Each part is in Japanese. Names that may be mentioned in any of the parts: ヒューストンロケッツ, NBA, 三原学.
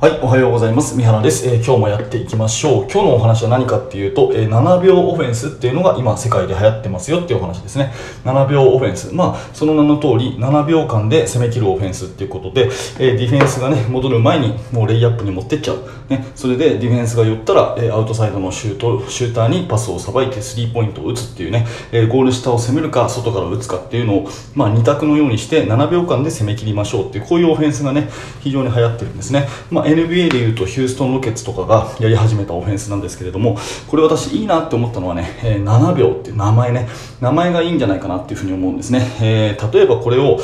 はい、おはようございます。三原です。今日もやっていきましょう。今日のお話は何かっていうと、7秒オフェンスっていうのが今世界で流行ってますよっていうお話ですね。7秒オフェンス。まあ、その名の通り、7秒間で攻め切るオフェンスっていうことで、ディフェンスがね、戻る前にもうレイアップに持ってっちゃう。ね、それでディフェンスが寄ったら、アウトサイドのシューターにパスをさばいてスリーポイントを打つっていうね、ゴール下を攻めるか、外から打つかっていうのを、まあ、2択のようにして7秒間で攻め切りましょうっていう、こういうオフェンスがね、非常に流行ってるんですね。まあNBA でいうとヒューストンロケッツとかがやり始めたオフェンスなんですけれども、これ私いいなって思ったのはね、7秒っていう名前がいいんじゃないかなっていうふうに思うんですね。例えばこれを、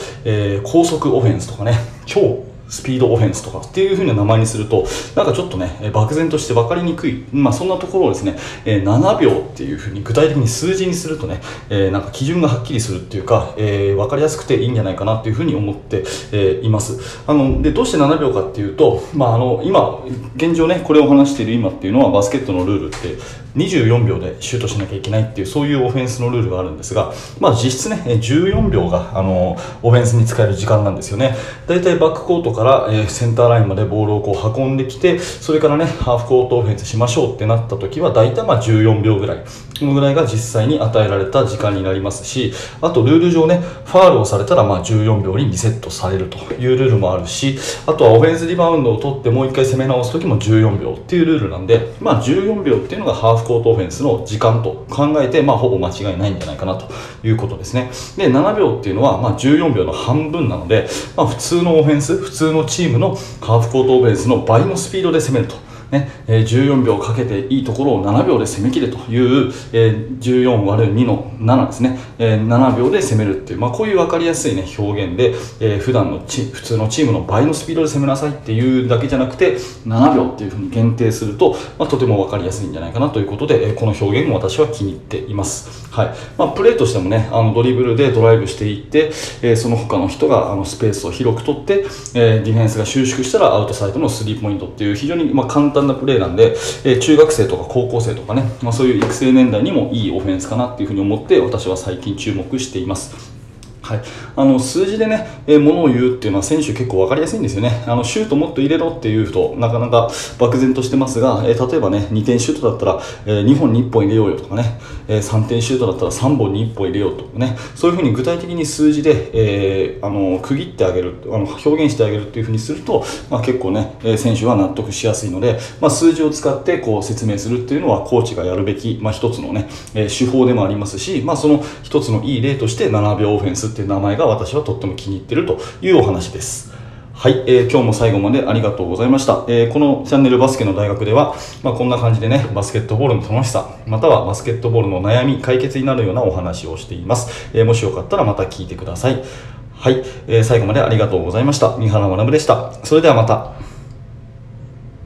高速オフェンスとかね、超スピードオフェンスとかっていう風な名前にすると、なんかちょっとね、漠然として分かりにくい、まあそんなところをですね、7秒っていう風に具体的に数字にするとね、なんか基準がはっきりするっていうか、分かりやすくていいんじゃないかなっていう風に思っています。で、どうして7秒かっていうと、まあ今、現状ね、これを話している今っていうのはバスケットのルールって24秒でシュートしなきゃいけないっていう、そういうオフェンスのルールがあるんですが、まあ実質ね、14秒がオフェンスに使える時間なんですよね。だいたいバックコートから、センターラインまでボールをこう運んできて、それからねハーフコートオフェンスしましょうってなった時はだいたいまあ14秒ぐらい、このぐらいが実際に与えられた時間になりますし、あとルール上ね、ファールをされたらまあ14秒にリセットされるというルールもあるし、あとはオフェンスリバウンドを取ってもう一回攻め直す時も14秒っていうルールなんで、まあ14秒っていうのがハーフコートオフェンスの時間と考えて、まあほぼ間違いないんじゃないかなということですね。で、7秒っていうのはまあ14秒の半分なので、まあ普通のオフェンス、普通のチームのハーフコートオフェンスの倍のスピードで攻めると、ね、14秒かけていいところを7秒で攻めきれという、14÷2の7ですね、7秒で攻めるっていう、まあ、こういう分かりやすい、ね、表現で、普段の普通のチームの倍のスピードで攻めなさいっていうだけじゃなくて、7秒っていうふうに限定すると、まあ、とても分かりやすいんじゃないかなということで、この表現も私は気に入っています。はい、まあ、プレーとしてもね、ドリブルでドライブしていって、その他の人がスペースを広く取って、ディフェンスが収縮したらアウトサイドのスリーポイントっていう、非常にまあ簡単なプレーなんで、中学生とか高校生とかね、まあ、そういう育成年代にもいいオフェンスかなっていうふうに思って、私は最近注目しています。はい、数字でね、ものを言うっていうのは選手結構分かりやすいんですよね。シュートもっと入れろっていうとなかなか漠然としてますが、例えばね、2点シュートだったら、2本に1本入れようよとかね、3点シュートだったら3本に1本入れようとかね、そういうふうに具体的に数字で、区切ってあげる、表現してあげるっていうふうにすると、まあ、結構ね、選手は納得しやすいので、まあ、数字を使ってこう説明するっていうのはコーチがやるべき、まあ、一つのね、手法でもありますし、まあ、その一つのいい例として7秒オフェンスっていう名前が私はとっても気に入っているというお話です。はい、今日も最後までありがとうございました。このチャンネルバスケの大学では、まあ、こんな感じでね、バスケットボールの楽しさ、またはバスケットボールの悩み解決になるようなお話をしています。もしよかったらまた聞いてください。はい、最後までありがとうございました。三原学でした。それではまた。